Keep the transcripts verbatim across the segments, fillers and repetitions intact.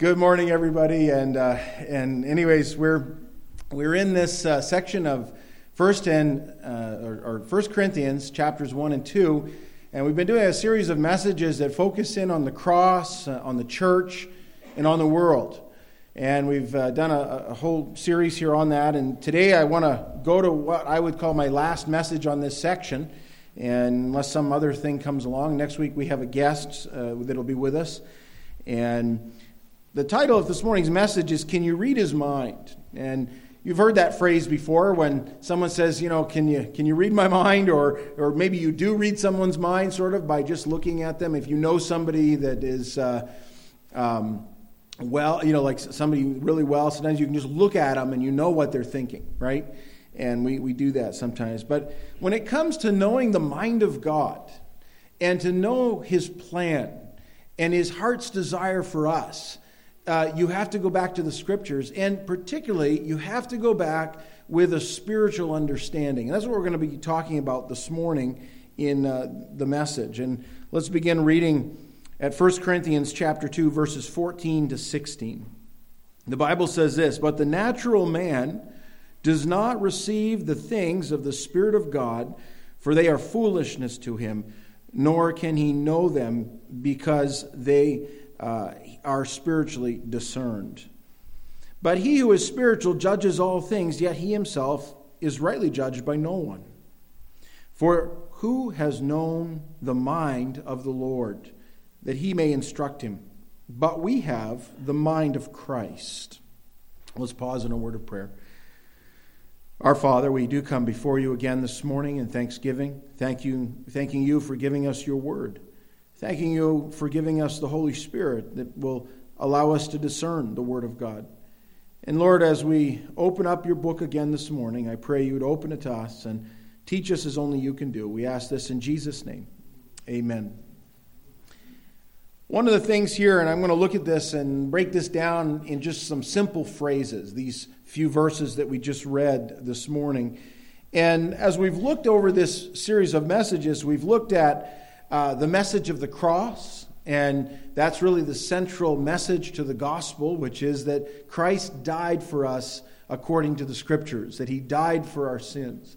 Good morning, everybody. And uh, and anyways, we're we're in this uh, section of First and uh, or, or First Corinthians chapters one and two, and we've been doing a series of messages that focus in on the cross, uh, on the church, and on the world. And we've uh, done a, a whole series here on that. And today, I want to go to what I would call my last message on this section. And unless some other thing comes along, next week we have a guest uh, that'll be with us. And the title of this morning's message is, Can You Read His Mind? And you've heard that phrase before when someone says, you know, can you can you read my mind? Or or maybe you do read someone's mind, sort of, by just looking at them. If you know somebody that is, uh, um, well, you know, like somebody really well, sometimes you can just look at them and you know what they're thinking, right? And we, we do that sometimes. But when it comes to knowing the mind of God and to know his plan and his heart's desire for us, Uh, you have to go back to the scriptures, and particularly you have to go back with a spiritual understanding. And that's what we're going to be talking about this morning in uh, the message. And let's begin reading at First Corinthians chapter two, verses fourteen to sixteen. The Bible says this, But the natural man does not receive the things of the Spirit of God, for they are foolishness to him, nor can he know them because they Uh, are spiritually discerned. But he who is spiritual judges all things, yet he himself is rightly judged by no one. For who has known the mind of the Lord, that he may instruct him? But we have the mind of Christ. Let's pause in a word of prayer. Our Father, we do come before you again this morning in thanksgiving. Thank you, thanking you for giving us your word. Thanking you for giving us the Holy Spirit that will allow us to discern the Word of God. And Lord, as we open up your book again this morning, I pray you would open it to us and teach us as only you can do. We ask this in Jesus' name. Amen. One of the things here, and I'm going to look at this and break this down in just some simple phrases, these few verses that we just read this morning. And as we've looked over this series of messages, we've looked at Uh, the message of the cross, and that's really the central message to the gospel, which is that Christ died for us according to the scriptures, that he died for our sins.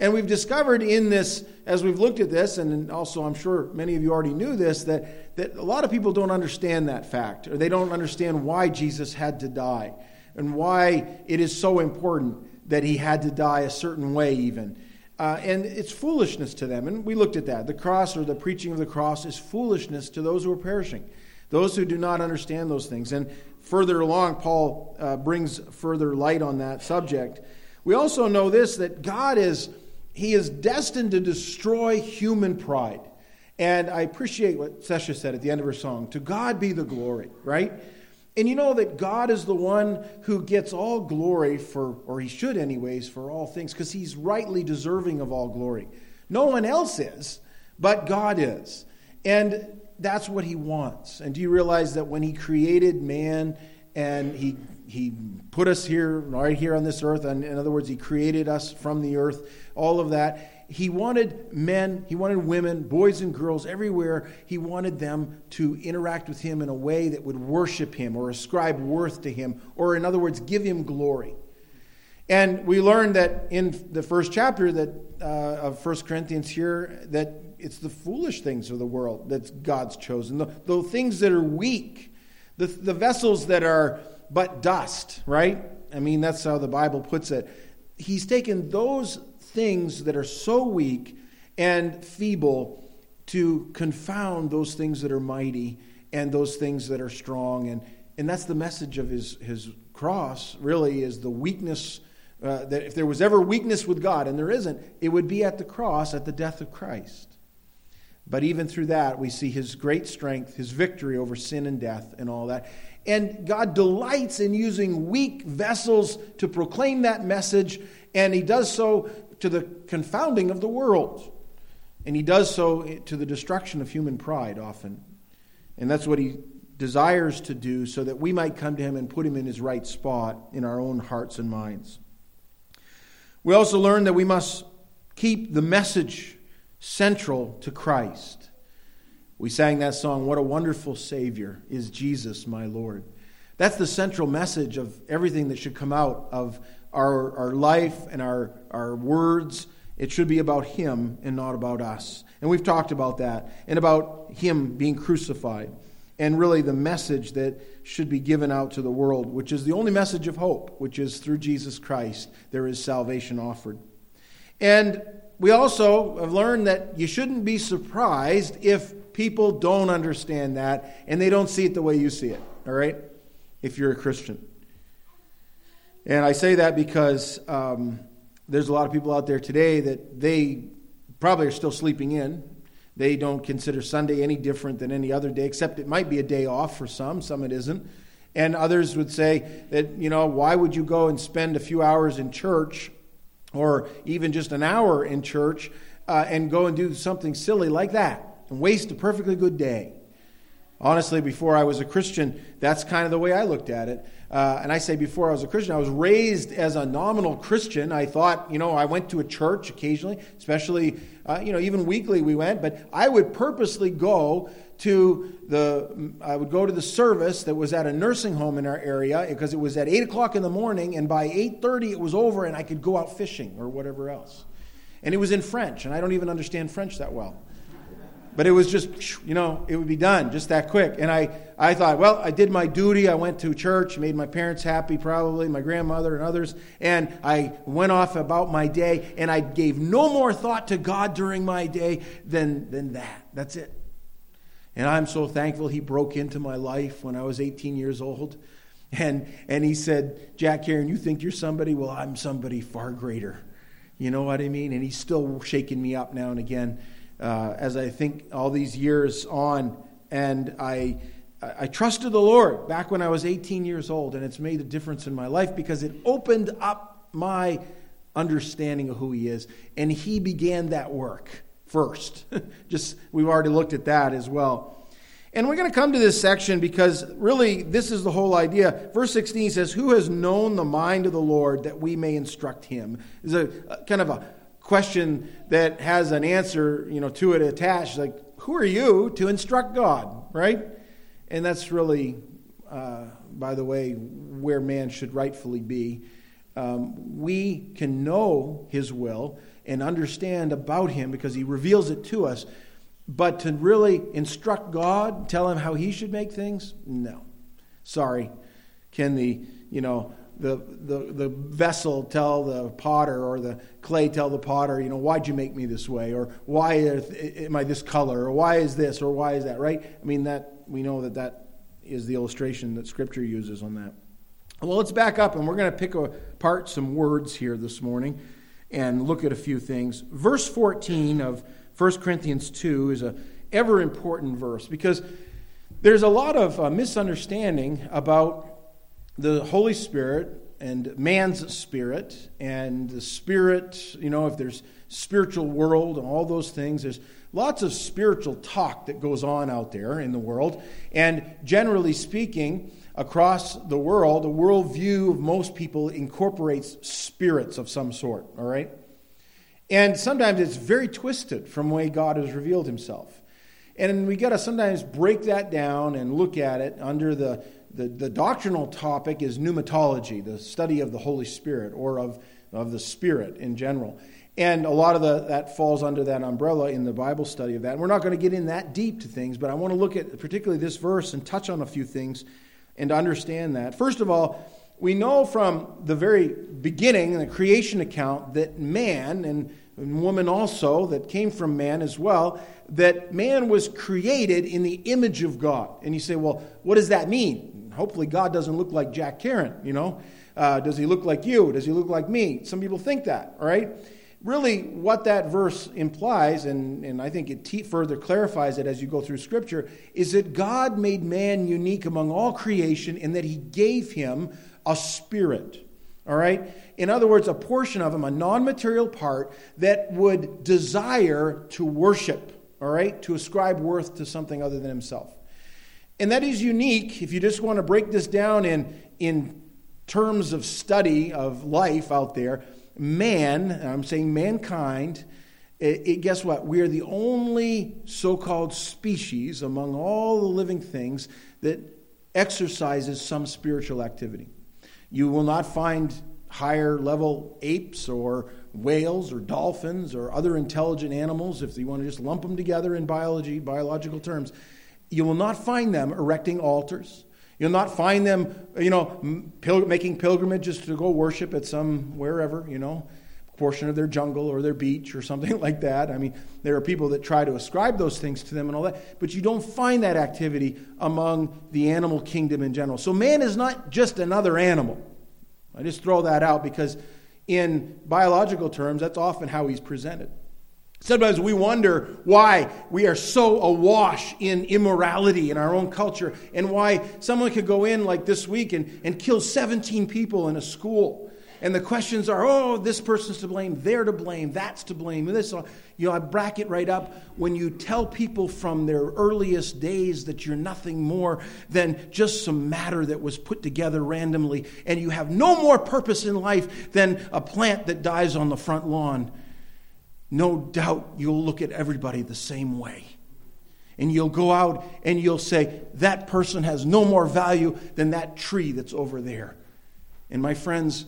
And we've discovered in this, as we've looked at this, and also I'm sure many of you already knew this, that, that a lot of people don't understand that fact, or they don't understand why Jesus had to die, and why it is so important that he had to die a certain way even. Uh, and it's foolishness to them. And we looked at that. The cross, or the preaching of the cross, is foolishness to those who are perishing, those who do not understand those things. And further along, Paul uh, brings further light on that subject. We also know this, that God is, he is destined to destroy human pride. And I appreciate what Sesha said at the end of her song, to God be the glory, right? And you know that God is the one who gets all glory for, or he should anyways, for all things, because he's rightly deserving of all glory. No one else is, but God is. And that's what he wants. And do you realize that when he created man and he he put us here, right here on this earth, and in other words, he created us from the earth, all of that, he wanted men, he wanted women, boys and girls everywhere. He wanted them to interact with him in a way that would worship him or ascribe worth to him, or in other words, give him glory. And we learned that in the first chapter that uh, of First Corinthians here, that it's the foolish things of the world that's God's chosen. The, the things that are weak, the, the vessels that are but dust, right? I mean, that's how the Bible puts it. He's taken those things that are so weak and feeble to confound those things that are mighty and those things that are strong. And, and that's the message of his, his cross, really, is the weakness. Uh, that if there was ever weakness with God, and there isn't, it would be at the cross, at the death of Christ. But even through that, we see his great strength, his victory over sin and death and all that. And God delights in using weak vessels to proclaim that message, and he does so to the confounding of the world. And he does so to the destruction of human pride often. And that's what he desires to do, so that we might come to him and put him in his right spot in our own hearts and minds. We also learn that we must keep the message central to Christ. We sang that song, What a Wonderful Savior is Jesus, My Lord. That's the central message of everything that should come out of our, our life and our, our words. It should be about him and not about us. And we've talked about that, and about him being crucified, and really the message that should be given out to the world, which is the only message of hope, which is through Jesus Christ there is salvation offered. And we also have learned that you shouldn't be surprised if people don't understand that and they don't see it the way you see it, all right, if you're a Christian. And I say that because um, there's a lot of people out there today that they probably are still sleeping in. They don't consider Sunday any different than any other day, except it might be a day off for some. Some it isn't. And others would say that, you know, why would you go and spend a few hours in church or even just an hour in church uh, and go and do something silly like that and waste a perfectly good day? Honestly, before I was a Christian, that's kind of the way I looked at it. Uh, and I say before I was a Christian, I was raised as a nominal Christian. I thought, you know, I went to a church occasionally, especially, uh, you know, even weekly we went. But I would purposely go to the, I would go to the service that was at a nursing home in our area because it was at eight o'clock in the morning, and by eight thirty it was over and I could go out fishing or whatever else. And it was in French, and I don't even understand French that well. But it was just, you know, it would be done just that quick. And I, I thought, well, I did my duty. I went to church, made my parents happy probably, my grandmother and others. And I went off about my day, and I gave no more thought to God during my day than, than that. That's it. And I'm so thankful he broke into my life when I was eighteen years old. And, and he said, Jack Caron, you think you're somebody? Well, I'm somebody far greater. You know what I mean? And he's still shaking me up now and again. Uh, as I think all these years on, and I I trusted the Lord back when I was eighteen years old, and it's made a difference in my life because it opened up my understanding of who he is, and he began that work first. Just, we've already looked at that as well. And we're going to come to this section because really this is the whole idea. Verse sixteen says, who has known the mind of the Lord that we may instruct him? It's a, a kind of a question that has an answer, you know, to it attached. Like, who are you to instruct God, right? And that's really, uh, by the way, where man should rightfully be. Um, we can know his will and understand about him because he reveals it to us. But to really instruct God, tell him how he should make things, no. Sorry. Can the, you know, The, the the vessel tell the potter, or the clay tell the potter, you know, why'd you make me this way? Or why are, am I this color? Or why is this? Or why is that, right? I mean, that we know that that is the illustration that Scripture uses on that. Well, let's back up, and we're going to pick apart some words here this morning and look at a few things. Verse fourteen of First Corinthians two is an ever-important verse because there's a lot of uh, misunderstanding about the Holy Spirit and man's spirit and the spirit, you know, if there's spiritual world and all those things. There's lots of spiritual talk that goes on out there in the world. And generally speaking, across the world, the worldview of most people incorporates spirits of some sort, all right? And sometimes it's very twisted from the way God has revealed himself. And we got to sometimes break that down and look at it under the The, the doctrinal topic is pneumatology, the study of the Holy Spirit or of, of the Spirit in general. And a lot of the, that falls under that umbrella in the Bible study of that. And we're not going to get in that deep to things, but I want to look at particularly this verse and touch on a few things and understand that. First of all, we know from the very beginning, the creation account, that man and, and woman also, that came from man as well, that man was created in the image of God. And you say, well, what does that mean? Hopefully God doesn't look like Jack Caron, you know. Uh, does he look like you? Does he look like me? Some people think that, all right? Really what that verse implies, and, and I think it te- further clarifies it as you go through Scripture, is that God made man unique among all creation and that he gave him a spirit, all right? In other words, a portion of him, a non-material part that would desire to worship, all right, to ascribe worth to something other than himself. And that is unique. If you just want to break this down in, in terms of study of life out there, man, I'm saying mankind, it, it, guess what? We are the only so-called species among all the living things that exercises some spiritual activity. You will not find higher level apes or whales or dolphins or other intelligent animals, if you want to just lump them together in biology, biological terms. You will not find them erecting altars. You'll not find them, you know, pil- making pilgrimages to go worship at some wherever, you know, portion of their jungle or their beach or something like that. I mean, there are people that try to ascribe those things to them and all that, but you don't find that activity among the animal kingdom in general. So man is not just another animal. I just throw that out because in biological terms, that's often how he's presented. Sometimes we wonder why we are so awash in immorality in our own culture and why someone could go in like this week and, and kill seventeen people in a school. And the questions are, oh, this person's to blame, they're to blame, that's to blame, this. You know, I bracket right up when you tell people from their earliest days that you're nothing more than just some matter that was put together randomly, and you have no more purpose in life than a plant that dies on the front lawn. No doubt you'll look at everybody the same way. And you'll go out and you'll say, that person has no more value than that tree that's over there. And my friends,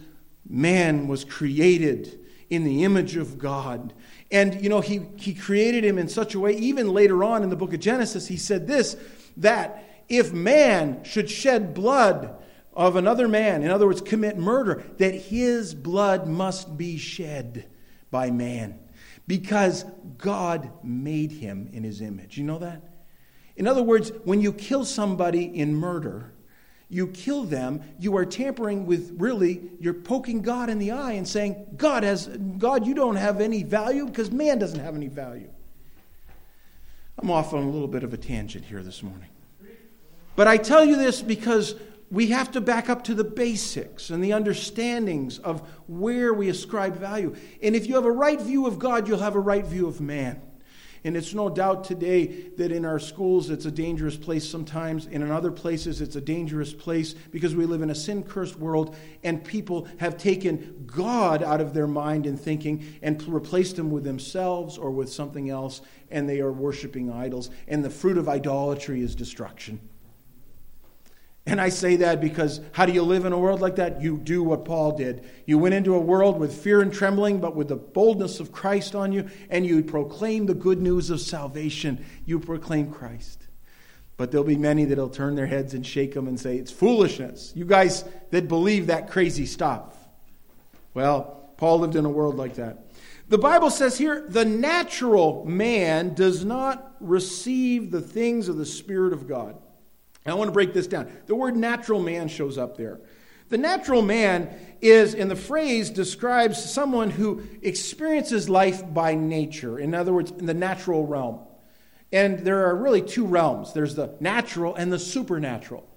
man was created in the image of God. And, you know, he, he created him in such a way, even later on in the book of Genesis, he said this, that if man should shed blood of another man, in other words, commit murder, that his blood must be shed by man because God made him in his image. You know that? In other words, when you kill somebody in murder, you kill them, you are tampering with, really, you're poking God in the eye and saying, God has, God, you don't have any value because man doesn't have any value. I'm off on a little bit of a tangent here this morning. But I tell you this because we have to back up to the basics and the understandings of where we ascribe value. And if you have a right view of God, you'll have a right view of man. And it's no doubt today that in our schools it's a dangerous place sometimes, and in other places it's a dangerous place because we live in a sin-cursed world and people have taken God out of their mind and thinking and replaced him with themselves or with something else, and they are worshiping idols, and the fruit of idolatry is destruction. And I say that because how do you live in a world like that? You do what Paul did. You went into a world with fear and trembling, but with the boldness of Christ on you, and you proclaim the good news of salvation. You proclaim Christ. But there'll be many that'll turn their heads and shake them and say, it's foolishness. You guys that believe that crazy stuff. Well, Paul lived in a world like that. The Bible says here, the natural man does not receive the things of the Spirit of God. I want to break this down. The word natural man shows up there. The natural man is, and the phrase describes someone who experiences life by nature. In other words, in the natural realm. And there are really two realms. There's the natural and the supernatural.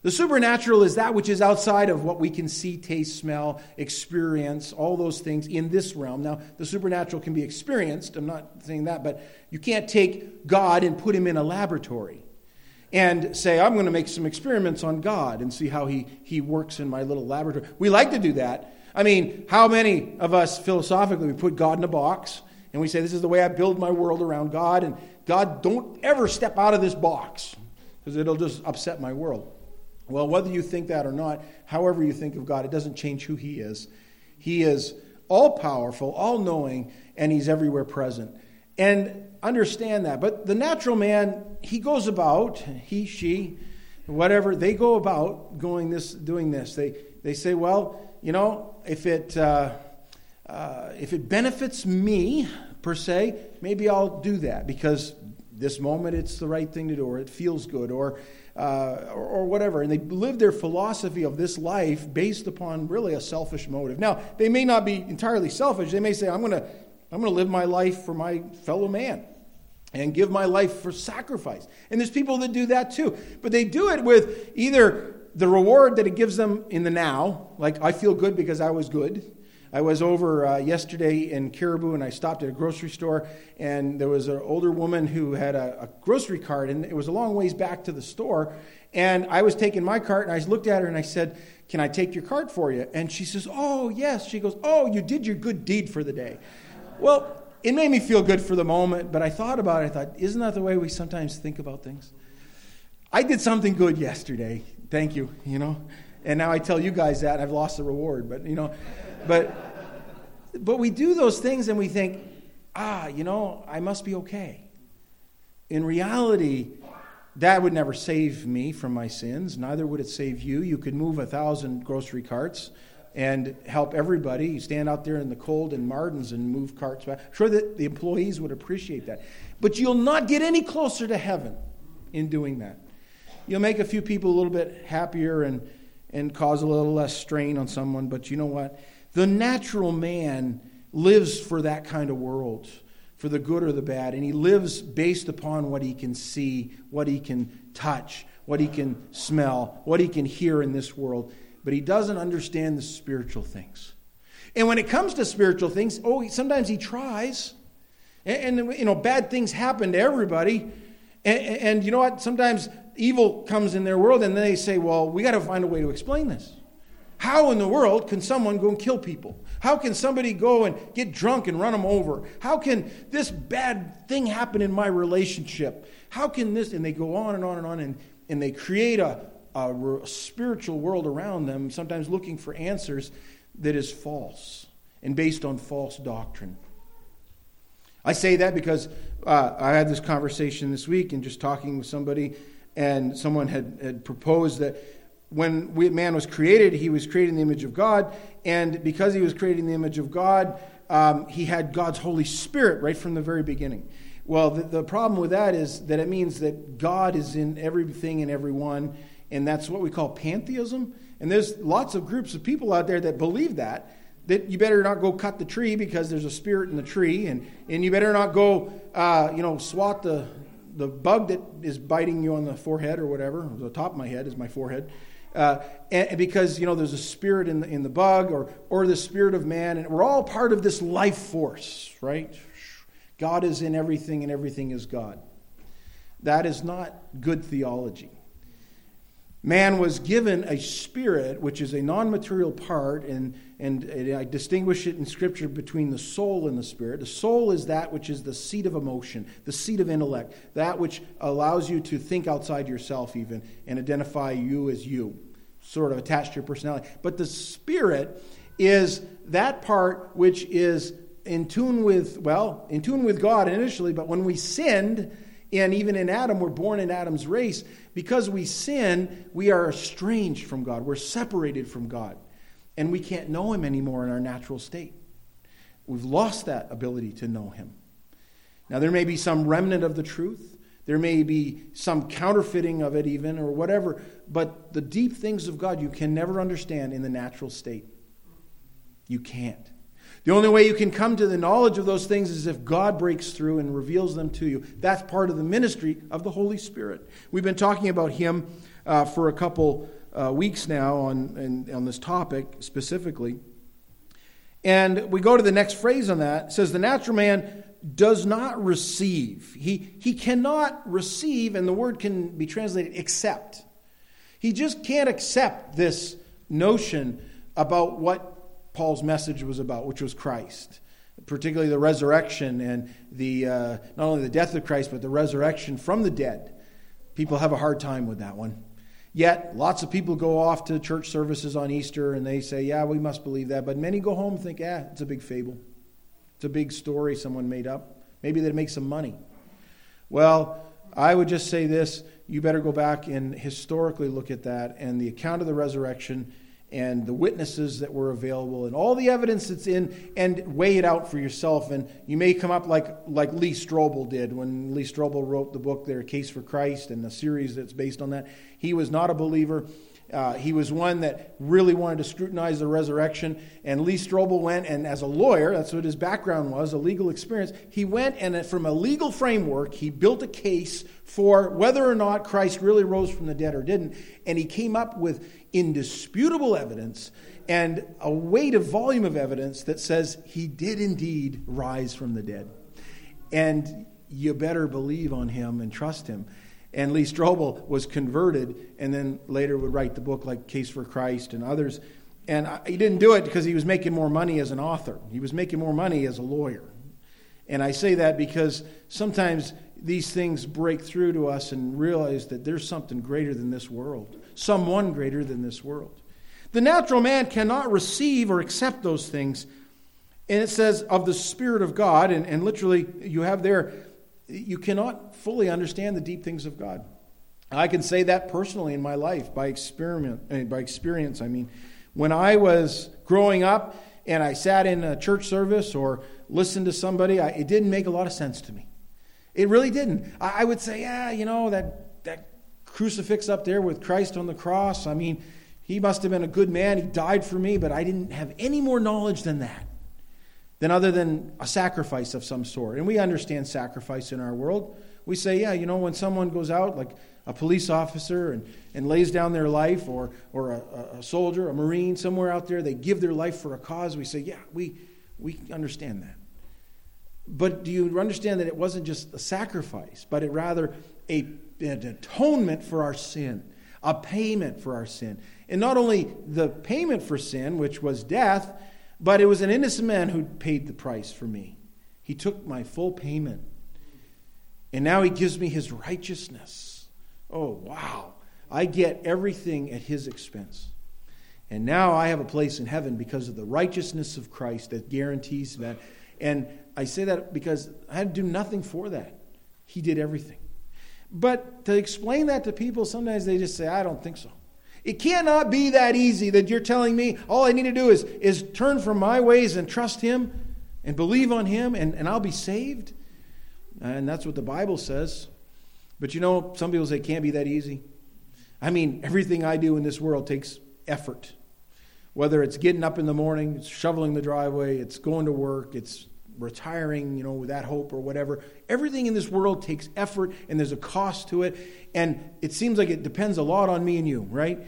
The supernatural is that which is outside of what we can see, taste, smell, experience, all those things in this realm. Now, the supernatural can be experienced. I'm not saying that, but you can't take God and put him in a laboratory and say, I'm going to make some experiments on God and see how he, he works in my little laboratory. We like to do that. I mean, how many of us philosophically, we put God in a box and we say, this is the way I build my world around God, and God, don't ever step out of this box because it'll just upset my world. Well, whether you think that or not, however you think of God, it doesn't change who he is. He is all-powerful, all-knowing, and he's everywhere present. And understand that. But the natural man, he goes about, he, she, whatever, they go about going this, doing this. They they say, well, you know, if it uh, uh, if it benefits me per se, maybe I'll do that because this moment it's the right thing to do, or it feels good, or uh, or, or whatever. And they live their philosophy of this life based upon really a selfish motive. Now, they may not be entirely selfish. They may say, I'm going to I'm going to live my life for my fellow man and give my life for sacrifice. And there's people that do that too. But they do it with either the reward that it gives them in the now, like I feel good because I was good. I was over uh, yesterday in Caribou, and I stopped at a grocery store, and there was an older woman who had a, a grocery cart, and it was a long ways back to the store. And I was taking my cart, and I looked at her, and I said, can I take your cart for you? And she says, oh, yes. She goes, oh, you did your good deed for the day. Well, it made me feel good for the moment, but I thought about it. I thought, isn't that the way we sometimes think about things? I did something good yesterday. Thank you, you know. And now I tell you guys that, I've lost the reward. But, you know, but but we do those things and we think, ah, you know, I must be okay. In reality, that would never save me from my sins. Neither would it save you. You could move a thousand grocery carts and help everybody. You stand out there in the cold in Mardens and move carts back. Sure that the employees would appreciate that. But you'll not get any closer to heaven in doing that. You'll make a few people a little bit happier and, and cause a little less strain on someone. But you know what? The natural man lives for that kind of world, for the good or the bad. And he lives based upon what he can see, what he can touch, what he can smell, what he can hear in this world. But he doesn't understand the spiritual things. And when it comes to spiritual things, oh, sometimes he tries. And, and you know, bad things happen to everybody. And, and you know what? Sometimes evil comes in their world, and they say, well, we got to find a way to explain this. How in the world can someone go and kill people? How can somebody go and get drunk and run them over? How can this bad thing happen in my relationship? How can this? And they go on and on and on, and, and they create a, a spiritual world around them, sometimes looking for answers that is false and based on false doctrine. I say that because uh, I had this conversation this week and just talking with somebody, and someone had, had proposed that when we, man was created, he was created in the image of God, and because he was created in the image of God, um, he had God's Holy Spirit right from the very beginning. Well, the, the problem with that is that it means that God is in everything and everyone, and that's what we call pantheism. And there's lots of groups of people out there that believe that, that you better not go cut the tree because there's a spirit in the tree, and, and you better not go, uh, you know, swat the, the bug that is biting you on the forehead or whatever. The top of my head is my forehead. Uh, and, and because, you know, there's a spirit in the, in the bug or, or the spirit of man. And we're all part of this life force, right? God is in everything and everything is God. That is not good theology. Man was given a spirit, which is a non-material part, and, and, and I distinguish it in Scripture between the soul and the spirit. The soul is that which is the seat of emotion, the seat of intellect, that which allows you to think outside yourself even and identify you as you, sort of attached to your personality. But the spirit is that part which is in tune with, well, in tune with God initially, but when we sinned, and even in Adam, we're born in Adam's race. Because we sin, we are estranged from God. We're separated from God. And we can't know him anymore in our natural state. We've lost that ability to know him. Now, there may be some remnant of the truth. There may be some counterfeiting of it even or whatever. But the deep things of God you can never understand in the natural state. You can't. The only way you can come to the knowledge of those things is if God breaks through and reveals them to you. That's part of the ministry of the Holy Spirit. We've been talking about him uh, for a couple uh, weeks now on, and, on this topic specifically. And we go to the next phrase on that. It says, the natural man does not receive. He, he cannot receive, and the word can be translated accept. He just can't accept this notion about what Paul's message was about, which was Christ, particularly the resurrection and the uh, not only the death of Christ, but the resurrection from the dead. People have a hard time with that one. Yet, lots of people go off to church services on Easter and they say, yeah, we must believe that. But many go home and think, ah, it's a big fable. It's a big story someone made up. Maybe they'd make some money. Well, I would just say this. You better go back and historically look at that and the account of the resurrection and the witnesses that were available and all the evidence that's in, and weigh it out for yourself. And you may come up like, like Lee Strobel did when Lee Strobel wrote the book, The Case for Christ, and the series that's based on that. He was not a believer. Uh, he was one that really wanted to scrutinize the resurrection. And Lee Strobel went, and as a lawyer, that's what his background was, a legal experience. He went, and from a legal framework, he built a case for whether or not Christ really rose from the dead or didn't. And he came up with indisputable evidence and a weight of volume of evidence that says he did indeed rise from the dead. And you better believe on him and trust him. And Lee Strobel was converted and then later would write the book like Case for Christ and others. And I, he didn't do it because he was making more money as an author. He was making more money as a lawyer. And I say that because sometimes these things break through to us and realize that there's something greater than this world, someone greater than this world. The natural man cannot receive or accept those things. And it says of the Spirit of God, and, and literally you have there, you cannot fully understand the deep things of God. I can say that personally in my life by experiment, by experience. I mean, when I was growing up and I sat in a church service or listened to somebody, I, it didn't make a lot of sense to me. It really didn't. I, I would say, yeah, you know, that that crucifix up there with Christ on the cross, I mean, he must have been a good man. He died for me, but I didn't have any more knowledge than that, than other than a sacrifice of some sort. And we understand sacrifice in our world. We say, yeah, you know, when someone goes out, like a police officer, and, and lays down their life, or or a, a soldier, a Marine, somewhere out there, they give their life for a cause. We say, yeah, we we understand that. But do you understand that it wasn't just a sacrifice, but it rather a, an atonement for our sin, a payment for our sin. And not only the payment for sin, which was death, but it was an innocent man who paid the price for me. He took my full payment. And now he gives me his righteousness. Oh, wow. I get everything at his expense. And now I have a place in heaven because of the righteousness of Christ that guarantees that. And I say that because I had to do nothing for that. He did everything. But to explain that to people, sometimes they just say, I don't think so. It cannot be that easy that you're telling me all I need to do is, is turn from my ways and trust him and believe on him and, and I'll be saved. And that's what the Bible says. But you know, some people say it can't be that easy. I mean, everything I do in this world takes effort. Whether it's getting up in the morning, it's shoveling the driveway, it's going to work, it's retiring, you know, with that hope or whatever. Everything in this world takes effort, and there's a cost to it, and it seems like it depends a lot on me and you, right?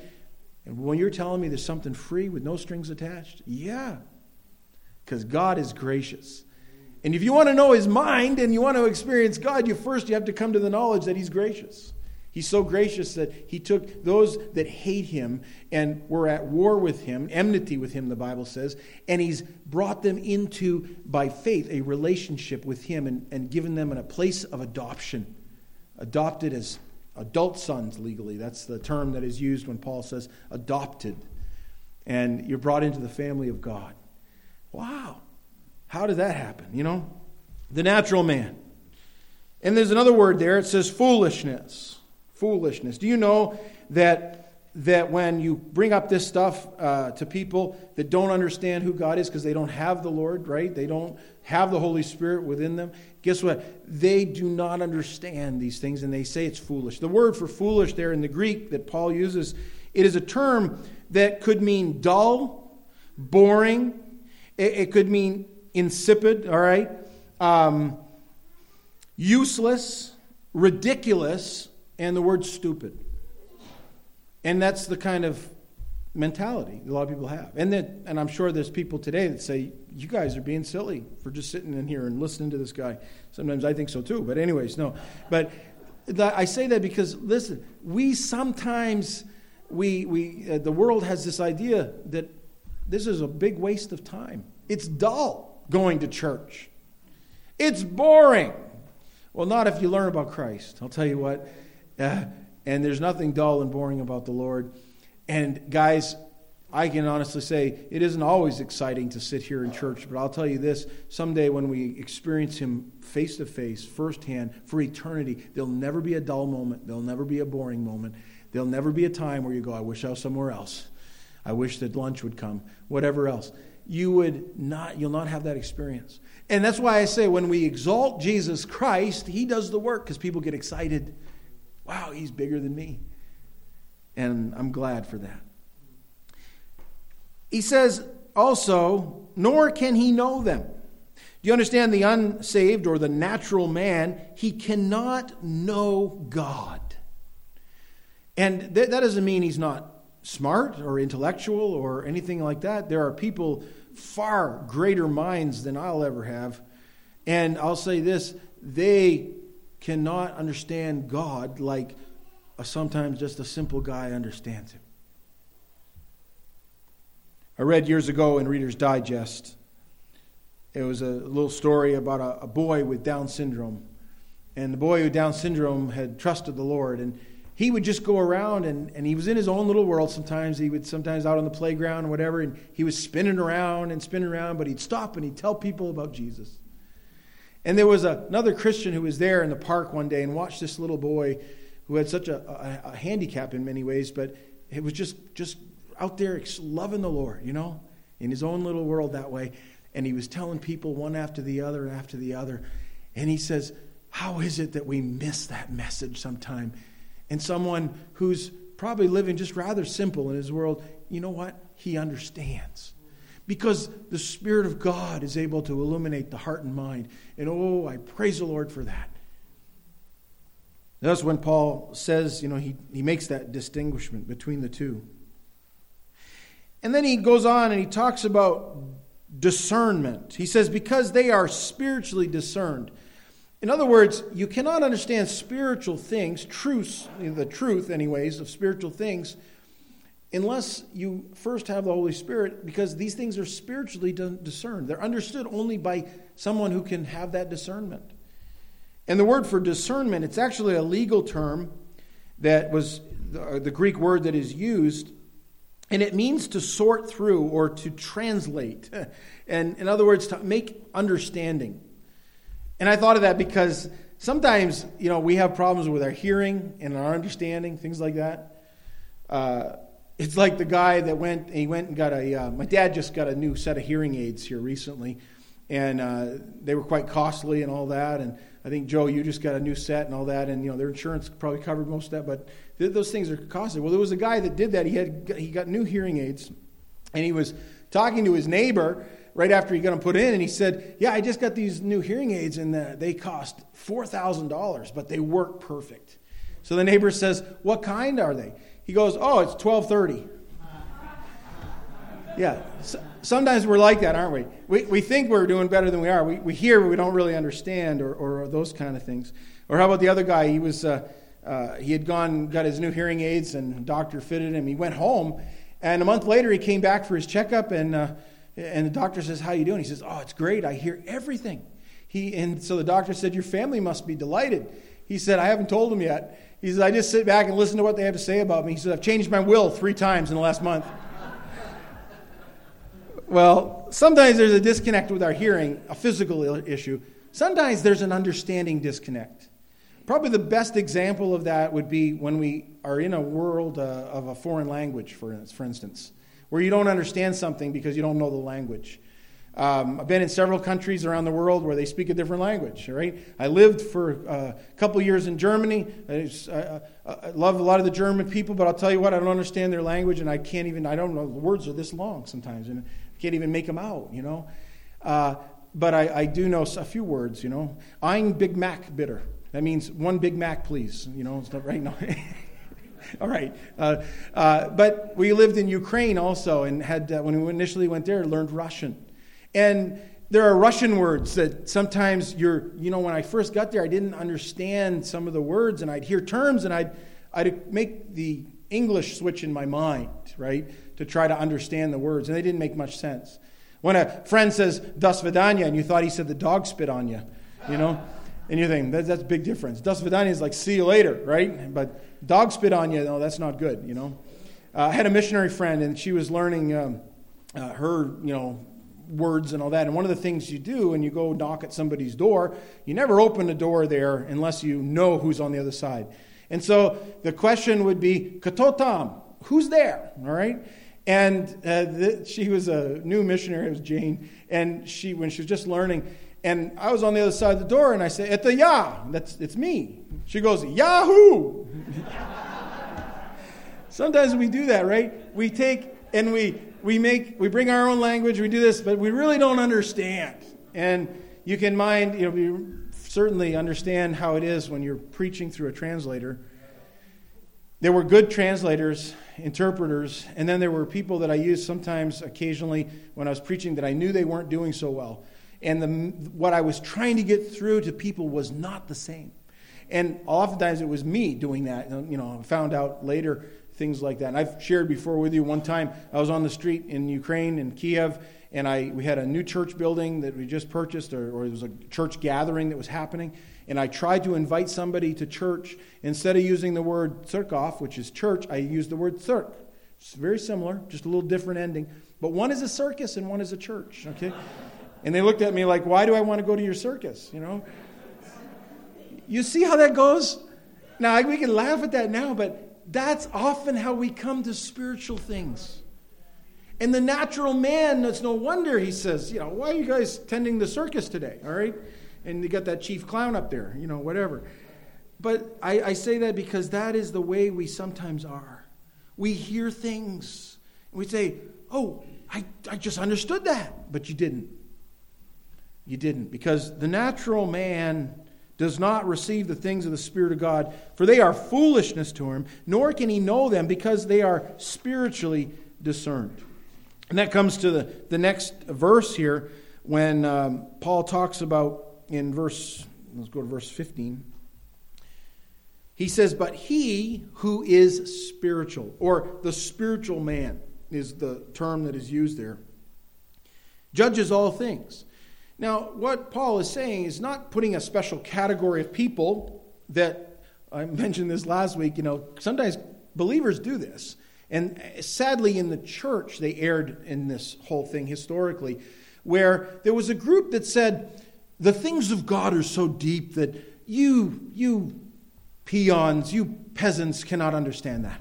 And when you're telling me there's something free with no strings attached, yeah, because God is gracious. And if you want to know his mind and you want to experience God, you first you have to come to the knowledge that he's gracious. He's so gracious that he took those that hate him and were at war with him, enmity with him, the Bible says, and he's brought them into, by faith, a relationship with him and, and given them in a place of adoption, adopted as adult sons legally. That's the term that is used when Paul says adopted. And you're brought into the family of God. Wow. How did that happen? You know, the natural man. And there's another word there. It says foolishness. Foolishness. Do you know that that when you bring up this stuff uh, to people that don't understand who God is because they don't have the Lord, right? They don't have the Holy Spirit within them. Guess what? They do not understand these things, and they say it's foolish. The word for foolish there in the Greek that Paul uses, it is a term that could mean dull, boring. It, it could mean insipid, all right? Um, useless, ridiculous, and the word stupid. And that's the kind of mentality a lot of people have. And that, and I'm sure there's people today that say, you guys are being silly for just sitting in here and listening to this guy. Sometimes I think so too, but anyways, no. But the, I say that because, listen, we sometimes, we we uh, the world has this idea that this is a big waste of time. It's dull going to church. It's boring. Well, not if you learn about Christ. I'll tell you what. Uh, and there's nothing dull and boring about the Lord. And guys, I can honestly say it isn't always exciting to sit here in church, but I'll tell you this, someday when we experience him face to face, firsthand, for eternity, there'll never be a dull moment. There'll never be a boring moment. There'll never be a time where you go, I wish I was somewhere else. I wish that lunch would come, whatever else. You would not, you'll not have that experience. And that's why I say when we exalt Jesus Christ, he does the work because people get excited. Wow, he's bigger than me. And I'm glad for that. He says also, nor can he know them. Do you understand the unsaved or the natural man? He cannot know God. And th- that doesn't mean he's not smart or intellectual or anything like that. There are people, far greater minds than I'll ever have. And I'll say this, they cannot understand God like a, sometimes just a simple guy understands him. I read years ago in Reader's Digest, it was a little story about a, a boy with Down syndrome, and the boy with Down syndrome had trusted the Lord, and he would just go around, and, and he was in his own little world sometimes. He would sometimes out on the playground or whatever, and he was spinning around and spinning around, but he'd stop and he'd tell people about Jesus. And there was a, another Christian who was there in the park one day and watched this little boy who had such a, a, a handicap in many ways, but it was just, just out there loving the Lord, you know, in his own little world that way. And he was telling people one after the other and after the other. And he says, how is it that we miss that message sometime? And someone who's probably living just rather simple in his world, you know what? He understands. Because the Spirit of God is able to illuminate the heart and mind. And oh, I praise the Lord for that. That's when Paul says, you know, he, he makes that distinguishment between the two. And then he goes on and he talks about discernment. He says, because they are spiritually discerned. In other words, you cannot understand spiritual things, truth, the truth anyways, of spiritual things, unless you first have the Holy Spirit, because these things are spiritually discerned. They're understood only by someone who can have that discernment. And the word for discernment, it's actually a legal term that was the Greek word that is used, and it means to sort through or to translate, and in other words, to make understanding. And I thought of that because sometimes, you know, we have problems with our hearing and our understanding, things like that. Uh, it's like the guy that went, he went and got a, uh, my dad just got a new set of hearing aids here recently, and uh, they were quite costly and all that, and I think, Joe, you just got a new set and all that, and, you know, their insurance probably covered most of that, but th- those things are costly. Well, there was a guy that did that. He had, he got new hearing aids, and he was talking to his neighbor right after he got them put in, and he said, yeah, I just got these new hearing aids, and uh, they cost four thousand dollars, but they work perfect. So the neighbor says, what kind are they? He goes, oh, it's twelve thirty. Yeah, so, sometimes we're like that, aren't we? We we think we're doing better than we are. We we hear, but we don't really understand, or, or those kind of things. Or how about the other guy? He was uh, uh, he had gone, got his new hearing aids, and doctor fitted him. He went home, and a month later he came back for his checkup, and uh, and the doctor says, "How you doing?" He says, "Oh, it's great. I hear everything." He and so the doctor said, "Your family must be delighted." He said, "I haven't told them yet." He says, "I just sit back and listen to what they have to say about me." He says, "I've changed my will three times in the last month." Well, sometimes there's a disconnect with our hearing, a physical issue. Sometimes there's an understanding disconnect. Probably the best example of that would be when we are in a world uh, of a foreign language, for, for instance, where you don't understand something because you don't know the language. Um, I've been in several countries around the world where they speak a different language, right? I lived for uh, a couple years in Germany. I, just, I, I, I love a lot of the German people, but I'll tell you what, I don't understand their language, and I can't even, I don't know, the words are this long sometimes, and can't even make them out, you know. Uh, but I, I do know a few words, you know. Ein Big Mac bitter. That means one Big Mac, please. You know, stuff right now. All right. Uh, uh, but we lived in Ukraine also, and had uh, when we initially went there, learned Russian. And there are Russian words that sometimes you're, you know, when I first got there, I didn't understand some of the words, and I'd hear terms, and I'd I'd make the English switch in my mind, right, to try to understand the words, and they didn't make much sense. When a friend says, das vidanya, and you thought he said the dog spit on you, you know, and you're thinking, that, that's a big difference. Das vidanya is like, see you later, right? But dog spit on you, no, that's not good, you know. Uh, I had a missionary friend, and she was learning um, uh, her, you know, words and all that, and one of the things you do when you go knock at somebody's door, you never open the door there unless you know who's on the other side. And so the question would be, Katotam, who's there? All right. And uh, the, she was a new missionary, it was Jane, and she when she was just learning, and I was on the other side of the door, and I said, Eta ya, that's it's me. She goes, Yahoo. Sometimes we do that, right? We take and we we make we bring our own language, we do this, but we really don't understand. And you can mind, you know, we certainly understand how it is when you're preaching through a translator. There were good translators, interpreters, and then there were people that I used sometimes, occasionally, when I was preaching that I knew they weren't doing so well. And the, what I was trying to get through to people was not the same. And oftentimes it was me doing that. You know, I found out later things like that. And I've shared before with you one time, I was on the street in Ukraine, in Kiev, and I we had a new church building that we just purchased, or, or it was a church gathering that was happening. and I tried to invite somebody to church, instead of using the word tsirkoff, which is church, I used the word tsirk. It's very similar, just a little different ending. But one is a circus and one is a church, okay? And they looked at me like, why do I want to go to your circus, you know? You see how that goes? Now, we can laugh at that now, but that's often how we come to spiritual things. And the natural man, it's no wonder he says, you know, why are you guys tending the circus today, all right? And you got that chief clown up there, you know, whatever. But I, I say that because that is the way we sometimes are. We hear things, and we say, oh, I, I just understood that. But you didn't. You didn't. Because the natural man does not receive the things of the Spirit of God, for they are foolishness to him, nor can he know them, because they are spiritually discerned. And that comes to the, the next verse here, when um, Paul talks about, in verse, let's go to verse fifteen. He says, but he who is spiritual, or the spiritual man is the term that is used there, judges all things. Now, what Paul is saying is not putting a special category of people that, I mentioned this last week, you know, sometimes believers do this. And sadly, in the church, they erred in this whole thing historically, where there was a group that said, the things of God are so deep that you, you peons, you peasants cannot understand that.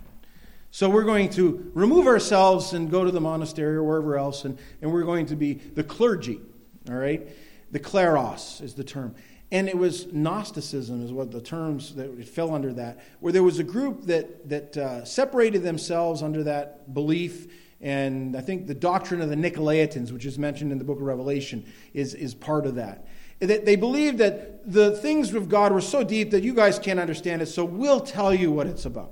So we're going to remove ourselves and go to the monastery or wherever else, and, and we're going to be the clergy. All right, the Kleros is the term. And it was Gnosticism is what the terms that fell under that, where there was a group that, that uh, separated themselves under that belief. And I think the doctrine of the Nicolaitans, which is mentioned in the book of Revelation, is, is part of that. That they believed that the things of God were so deep that you guys can't understand it, so we'll tell you what it's about.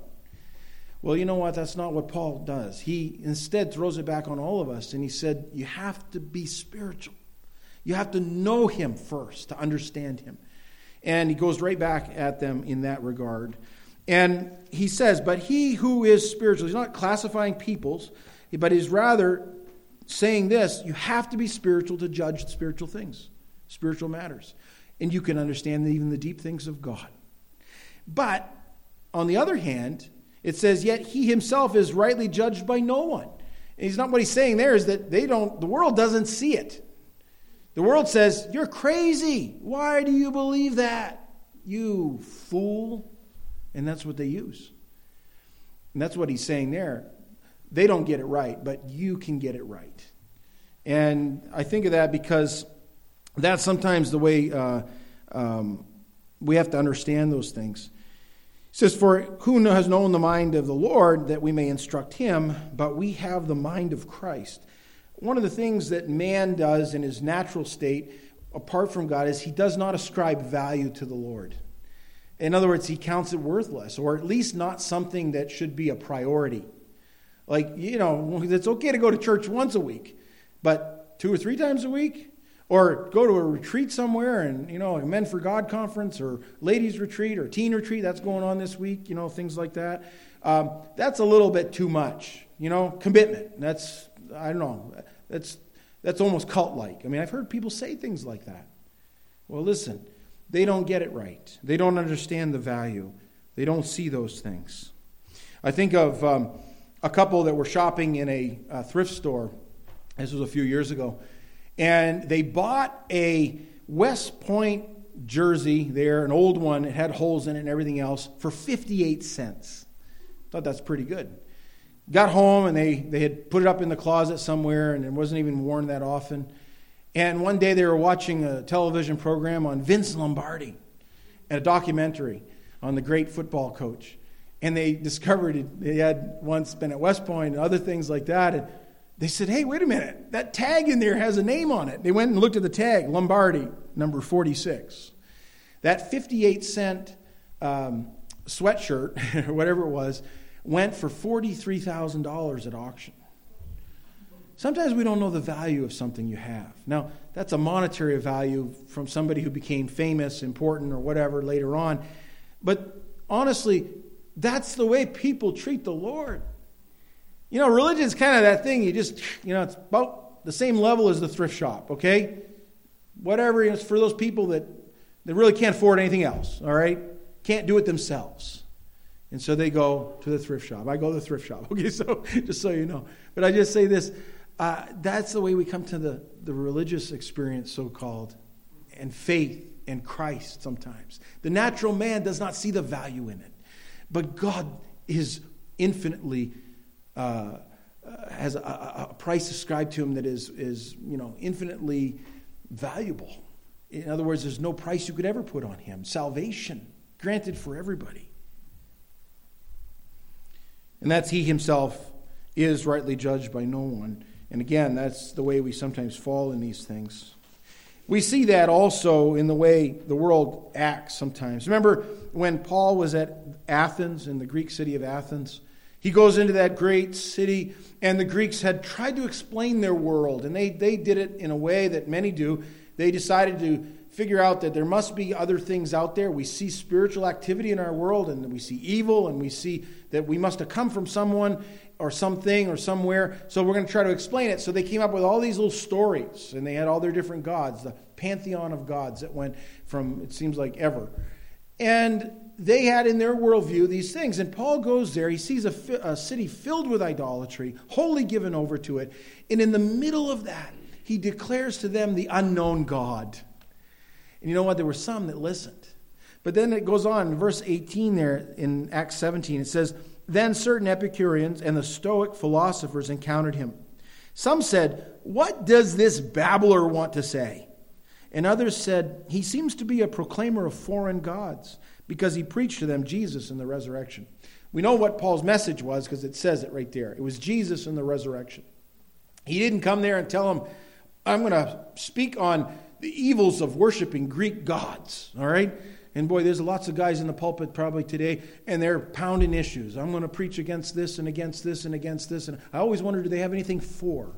Well, you know what? That's not what Paul does. He instead throws it back on all of us, and he said, you have to be spiritual. You have to know him first to understand him. And he goes right back at them in that regard. And he says, but he who is spiritual, he's not classifying peoples, but he's rather saying this, you have to be spiritual to judge spiritual things, spiritual matters. And you can understand even the deep things of God. But on the other hand, it says, yet he himself is rightly judged by no one. And he's not, what he's saying there is that they don't, the world doesn't see it. The world says, you're crazy. Why do you believe that, you fool? And that's what they use. And that's what he's saying there. They don't get it right, but you can get it right. And I think of that because that's sometimes the way uh, um, we have to understand those things. It says, for who has known the mind of the Lord that we may instruct him, but we have the mind of Christ. One of the things that man does in his natural state, apart from God, is he does not ascribe value to the Lord. In other words, he counts it worthless, or at least not something that should be a priority. Like, you know, it's okay to go to church once a week, but two or three times a week? Or go to a retreat somewhere, and, you know, a Men for God conference, or ladies retreat, or teen retreat, that's going on this week, you know, things like that. Um, that's a little bit too much, you know, commitment. That's... I don't know, that's that's almost cult-like. I mean, I've heard people say things like that. Well, listen, they don't get it right. They don't understand the value. They don't see those things. I think of um, a couple that were shopping in a, a thrift store. This was a few years ago. And they bought a West Point jersey there, an old one. It had holes in it and everything else, for fifty-eight cents. I thought that's pretty good. Got home, and they, they had put it up in the closet somewhere, and it wasn't even worn that often. And one day they were watching a television program on Vince Lombardi, and a documentary on the great football coach. And they discovered they had once been at West Point and other things like that. And they said, hey, wait a minute, that tag in there has a name on it. They went and looked at the tag, Lombardi, number forty-six. That fifty-eight cent um, sweatshirt, or whatever it was, went for forty-three thousand dollars at auction. Sometimes we don't know the value of something you have. Now, that's a monetary value from somebody who became famous, important, or whatever later on. But honestly, that's the way people treat the Lord. You know, religion's kind of that thing. You just, you know, it's about the same level as the thrift shop, okay? Whatever, it's for those people that They really can't afford anything else, all right? Can't do it themselves. And so they go to the thrift shop. I go to the thrift shop, okay, so just so you know. But I just say this, uh, that's the way we come to the, the religious experience, so-called, and faith and Christ sometimes. The natural man does not see the value in it. But God is infinitely, uh, has a, a price ascribed to him that is, is, you know, infinitely valuable. In other words, there's no price you could ever put on him. Salvation granted for everybody. And that's he himself is rightly judged by no one. And again, that's the way we sometimes fall in these things. We see that also in the way the world acts sometimes. Remember when Paul was at Athens, in the Greek city of Athens? He goes into that great city, and the Greeks had tried to explain their world, and they, they did it in a way that many do. They decided to figure out that there must be other things out there. We see spiritual activity in our world, and we see evil, and we see that we must have come from someone or something or somewhere, so we're going to try to explain it. So they came up with all these little stories, and they had all their different gods, the pantheon of gods that went from, it seems like, ever. And they had in their worldview these things, and Paul goes there. He sees a, fi- a city filled with idolatry, wholly given over to it, and in the middle of that, he declares to them the unknown God. And you know what? There were some that listened. But then it goes on in verse eighteen there in Acts seventeen. It says, "Then certain Epicureans and the Stoic philosophers encountered him. Some said, 'What does this babbler want to say?' And others said, 'He seems to be a proclaimer of foreign gods, because he preached to them Jesus and the resurrection.'" We know what Paul's message was because it says it right there. It was Jesus and the resurrection. He didn't come there and tell them, "I'm going to speak on the evils of worshiping Greek gods," all right? And boy, there's lots of guys in the pulpit probably today, and they're pounding issues. "I'm going to preach against this and against this and against this." And I always wonder, do they have anything for?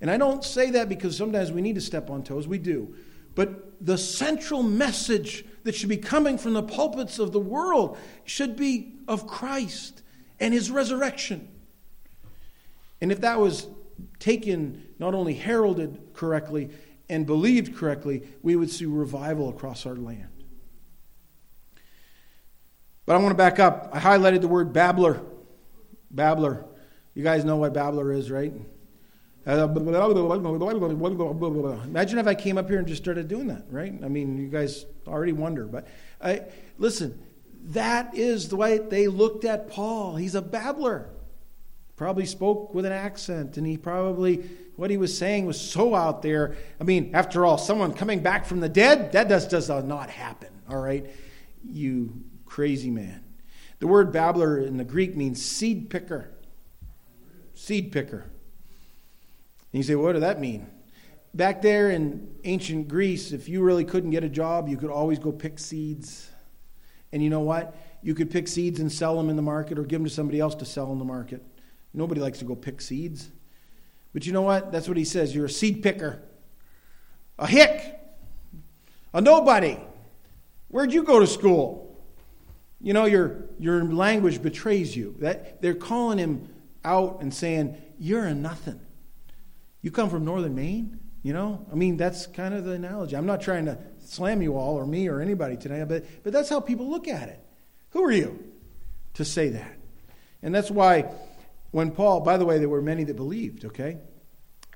And I don't say that because sometimes we need to step on toes. We do. But the central message that should be coming from the pulpits of the world should be of Christ and his resurrection. And if that was taken, not only heralded correctly and believed correctly, we would see revival across our land. But I want to back up. I highlighted the word babbler. Babbler. You guys know what babbler is, right? Imagine if I came up here and just started doing that, right? I mean, you guys already wonder. But I, listen, that is the way they looked at Paul. He's a babbler. Probably spoke with an accent, and he probably, what he was saying was so out there. I mean, after all, someone coming back from the dead, that does, does not happen, all right? You crazy man. The word babbler in the Greek means seed picker. Seed picker. And you say, what does that mean? Back there in ancient Greece, if you really couldn't get a job, you could always go pick seeds. And you know what? You could pick seeds and sell them in the market, or give them to somebody else to sell in the market. Nobody likes to go pick seeds. But you know what? That's what he says. You're a seed picker. A hick. A nobody. Where'd you go to school? You know, your your language betrays you. That they're calling him out and saying, you're a nothing. You come from northern Maine, you know? I mean, that's kind of the analogy. I'm not trying to slam you all or me or anybody today, but, but that's how people look at it. Who are you to say that? And that's why... When Paul, by the way, there were many that believed, okay?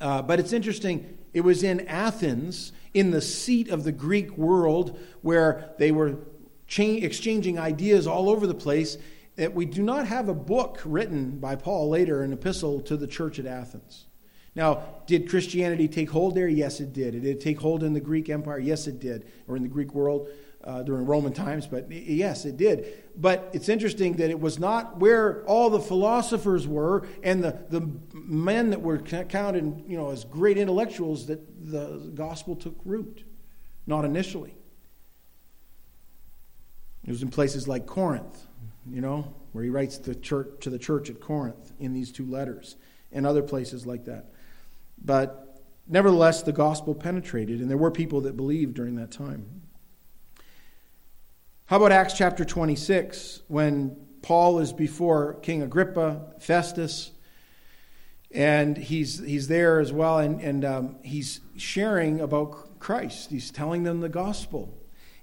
Uh, but it's interesting, it was in Athens, in the seat of the Greek world, where they were cha- exchanging ideas all over the place, that we do not have a book written by Paul later, an epistle to the church at Athens. Now, did Christianity take hold there? Yes, it did. Did it take hold in the Greek Empire? Yes, it did. Or in the Greek world uh, during Roman times, but yes, it did. But it's interesting that it was not where all the philosophers were and the, the men that were counted, you know, as great intellectuals that the gospel took root. Not initially. It was in places like Corinth, you know, where he writes the church, to the church at Corinth in these two letters, and other places like that. But nevertheless, the gospel penetrated, and there were people that believed during that time. How about Acts chapter twenty-six, when Paul is before King Agrippa, Festus, and he's he's there as well, and, and um, he's sharing about Christ. He's telling them the gospel.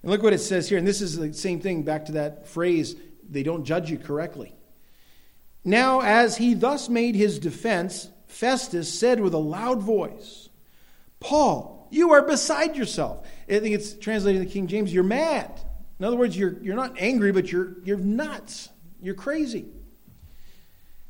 And look what it says here. And this is the same thing, back to that phrase, they don't judge you correctly. Now, as he thus made his defense, Festus said with a loud voice, Paul, you are beside yourself. I think it's translated in the King James, you're mad. In other words, you're you're not angry, but you're you're nuts. You're crazy.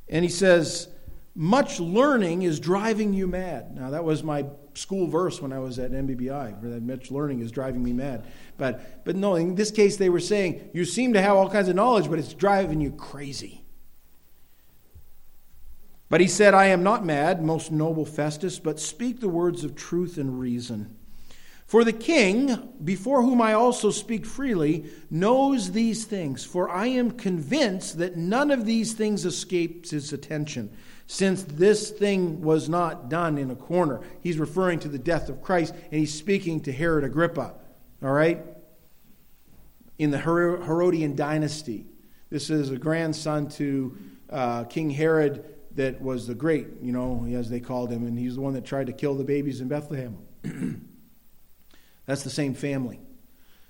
And he says, much learning is driving you mad. Now, that was my school verse when I was at M B B I, where that much learning is driving me mad. But but no, in this case, they were saying, you seem to have all kinds of knowledge, but it's driving you crazy. But he said, I am not mad, most noble Festus, but speak the words of truth and reason. For the king, before whom I also speak freely, knows these things, for I am convinced that none of these things escapes his attention, since this thing was not done in a corner. He's referring to the death of Christ, and he's speaking to Herod Agrippa, all right? In the Her- Herodian dynasty. This is a grandson to uh, King Herod that was the great, you know, as they called him, and he's the one that tried to kill the babies in Bethlehem. That's the same family.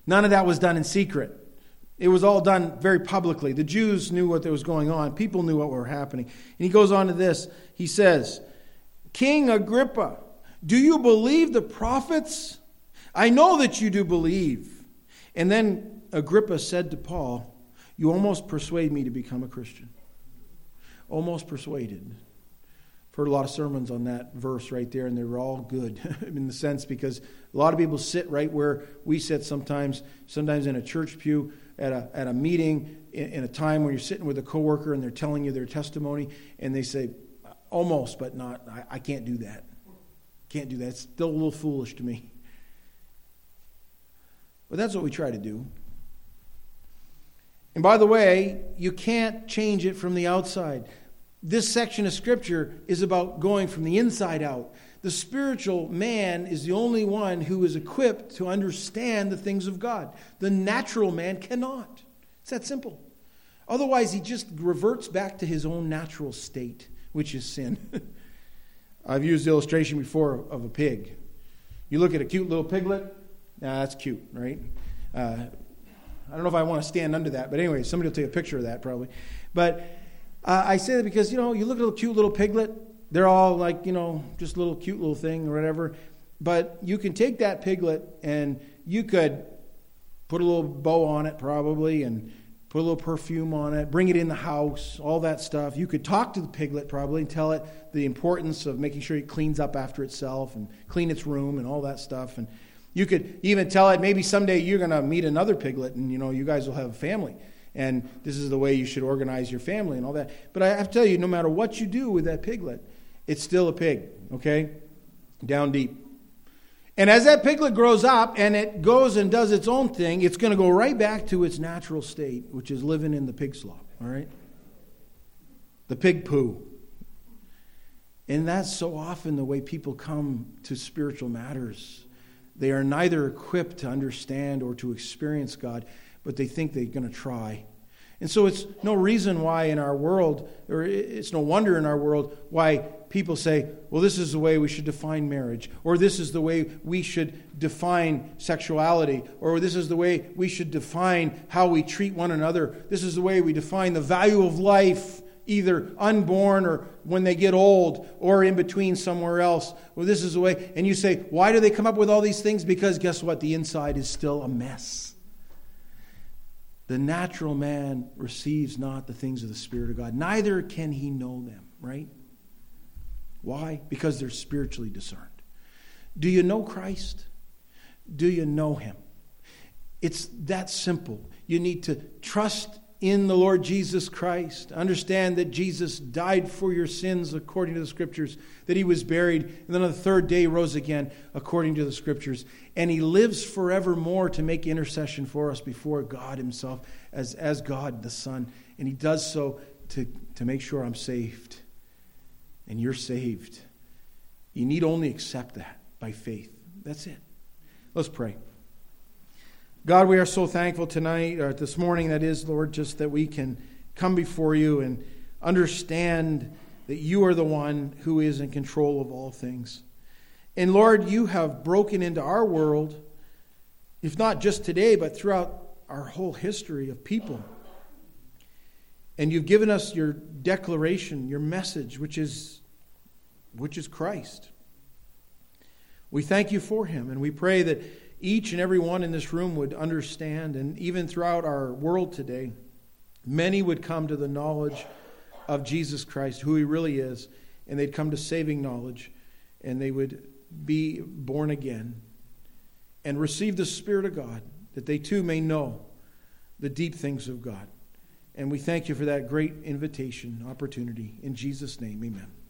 None of that was done in secret. It was all done very publicly. The Jews knew what was going on. People knew what were happening. And he goes on to this. He says, King Agrippa, do you believe the prophets? I know that you do believe. And then Agrippa said to Paul, you almost persuade me to become a Christian. Almost persuaded. Heard a lot of sermons on that verse right there, and they were all good in the sense, because a lot of people sit right where we sit sometimes, sometimes in a church pew, at a at a meeting, in, in a time when you're sitting with a coworker and they're telling you their testimony, and they say, almost, but not, I, I can't do that. Can't do that. It's still a little foolish to me. But that's what we try to do. And by the way, you can't change it from the outside. This section of Scripture is about going from the inside out. The spiritual man is the only one who is equipped to understand the things of God. The natural man cannot. It's that simple. Otherwise, he just reverts back to his own natural state, which is sin. I've used the illustration before of a pig. You look at a cute little piglet. Nah, that's cute, right? Uh, I don't know if I want to stand under that, but anyway, somebody will take a picture of that probably. But Uh, I say that because, you know, you look at a cute little piglet. They're all like, you know, just a little cute little thing or whatever. But you can take that piglet and you could put a little bow on it probably, and put a little perfume on it, bring it in the house, all that stuff. You could talk to the piglet probably and tell it the importance of making sure it cleans up after itself and clean its room and all that stuff. And you could even tell it maybe someday you're going to meet another piglet and, you know, you guys will have a family. And this is the way you should organize your family and all that. But I have to tell you, no matter what you do with that piglet, it's still a pig, okay? Down deep. And as that piglet grows up and it goes and does its own thing, it's going to go right back to its natural state, which is living in the pig slop, all right? The pig poo. And that's so often the way people come to spiritual matters. They are neither equipped to understand or to experience God, but they think they're going to try. And so it's no reason why in our world, or it's no wonder in our world, why people say, well, this is the way we should define marriage, or this is the way we should define sexuality, or this is the way we should define how we treat one another. This is the way we define the value of life, either unborn or when they get old, or in between somewhere else. Well, this is the way. And you say, why do they come up with all these things? Because guess what? The inside is still a mess. The natural man receives not the things of the Spirit of God. Neither can he know them, right? Why? Because they're spiritually discerned. Do you know Christ? Do you know him? It's that simple. You need to trust in the Lord Jesus Christ. Understand that Jesus died for your sins according to the Scriptures, that he was buried, and then on the third day rose again according to the Scriptures. And he lives forevermore to make intercession for us before God himself as, as God the Son. And he does so to, to make sure I'm saved and you're saved. You need only accept that by faith. That's it. Let's pray. God, we are so thankful tonight, or this morning, that is, Lord, just that we can come before you and understand that you are the one who is in control of all things. And Lord, you have broken into our world if not just today, but throughout our whole history of people. And you've given us your declaration, your message, which is, which is Christ. We thank you for him, and we pray that each and every one in this room would understand, and even throughout our world today, many would come to the knowledge of Jesus Christ, who he really is, and they'd come to saving knowledge, and they would be born again and receive the Spirit of God, that they too may know the deep things of God. And we thank you for that great invitation, opportunity. In Jesus' name, amen.